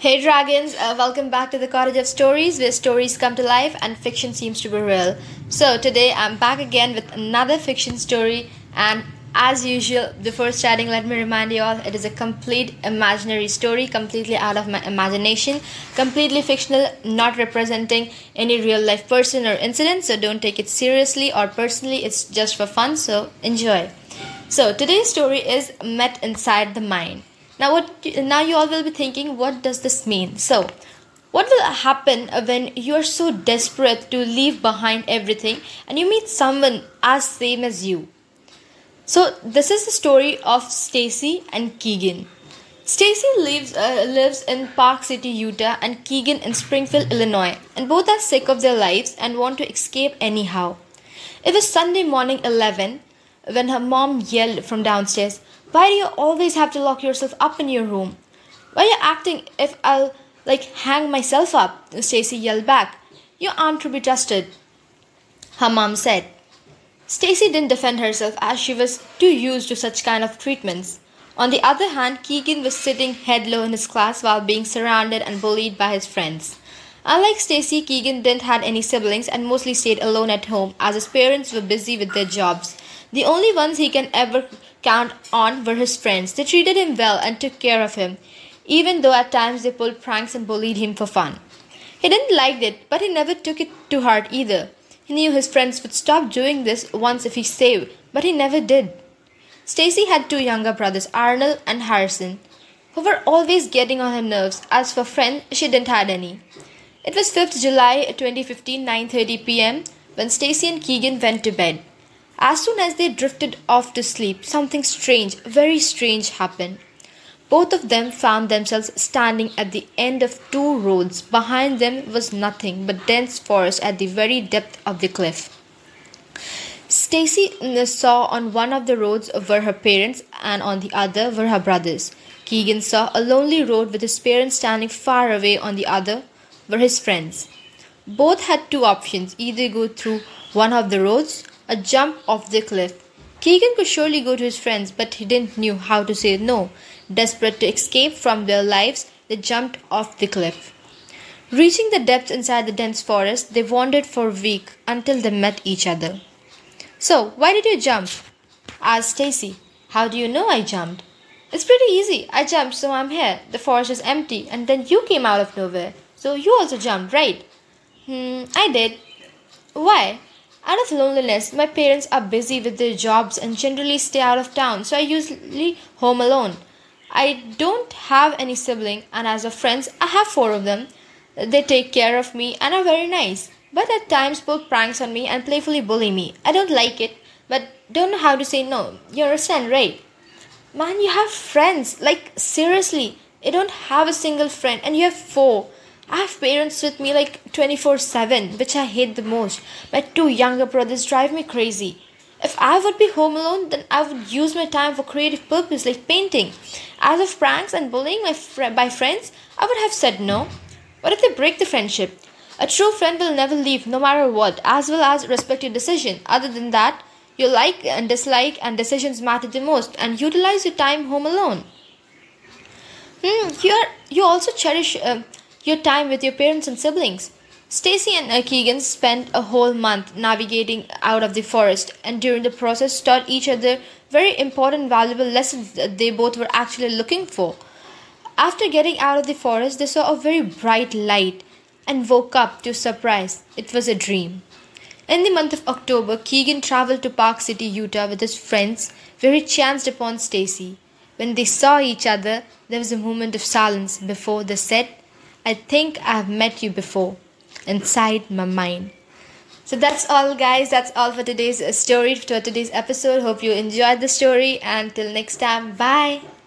Hey Dragons, welcome back to the Cottage of Stories, where stories come to life and fiction seems to be real. So today I'm back again with another fiction story, and as usual, before starting, let me remind you all, it is a complete imaginary story, completely out of my imagination, completely fictional, not representing any real life person or incident, so don't take it seriously or personally, it's just for fun, so enjoy. So today's story is Met Inside the Mind. Now you all will be thinking, what does this mean? So, what will happen when you are so desperate to leave behind everything and you meet someone as same as you? So, this is the story of Stacy and Keegan. Stacy lives in Park City, Utah, and Keegan in Springfield, Illinois, and both are sick of their lives and want to escape anyhow. It was Sunday morning 11 when her mom yelled from downstairs, "Why do you always have to lock yourself up in your room? Why are you acting if I'll, hang myself up?" Stacy yelled back. "You aren't to be trusted," her mom said. Stacy didn't defend herself as she was too used to such kind of treatments. On the other hand, Keegan was sitting head low in his class while being surrounded and bullied by his friends. Unlike Stacy, Keegan didn't have any siblings and mostly stayed alone at home as his parents were busy with their jobs. The only ones he can ever count on were his friends. They treated him well and took care of him, even though at times they pulled pranks and bullied him for fun. He didn't like it, but he never took it to heart either. He knew his friends would stop doing this once if he saved, but he never did. Stacy had two younger brothers, Arnold and Harrison, who were always getting on her nerves. As for friends, she didn't have any. It was 5th July 2015, 9:30 p.m. when Stacy and Keegan went to bed. As soon as they drifted off to sleep, something strange, very strange happened. Both of them found themselves standing at the end of two roads. Behind them was nothing but dense forest at the very depth of the cliff. Stacy saw on one of the roads were her parents and on the other were her brothers. Keegan saw a lonely road with his parents standing far away, on the other were his friends. Both had two options, either go through one of the roads, a jump off the cliff. Keegan could surely go to his friends, but he didn't know how to say no. Desperate to escape from their lives, they jumped off the cliff. Reaching the depths inside the dense forest, they wandered for a week until they met each other. "So, why did you jump?" asked Stacy. "How do you know I jumped?" "It's pretty easy. I jumped, so I'm here. The forest is empty, and then you came out of nowhere. So you also jumped, right?" I did." "Why?" "Out of loneliness, my parents are busy with their jobs and generally stay out of town, so I usually home alone. I don't have any sibling, and as of friends, I have four of them. They take care of me and are very nice, but at times pull pranks on me and playfully bully me. I don't like it, but don't know how to say no. You understand, right?" "Man, you have friends. Seriously, I don't have a single friend, and you have four. I have parents with me 24/7, which I hate the most. My two younger brothers drive me crazy. If I would be home alone, then I would use my time for creative purpose like painting. As of pranks and bullying by friends, I would have said no. What if they break the friendship? A true friend will never leave, no matter what, as well as respect your decision. Other than that, you like and dislike and decisions matter the most, and utilize your time home alone. You also cherish your time with your parents and siblings." Stacy and Keegan spent a whole month navigating out of the forest, and during the process taught each other very important, valuable lessons that they both were actually looking for. After getting out of the forest, they saw a very bright light and woke up to surprise. It was a dream. In the month of October, Keegan traveled to Park City, Utah with his friends, where he chanced upon Stacy. When they saw each other, there was a moment of silence before they said, "I think I've met you before, inside my mind." So that's all, guys. That's all for today's episode. Hope you enjoyed the story. And till next time, bye.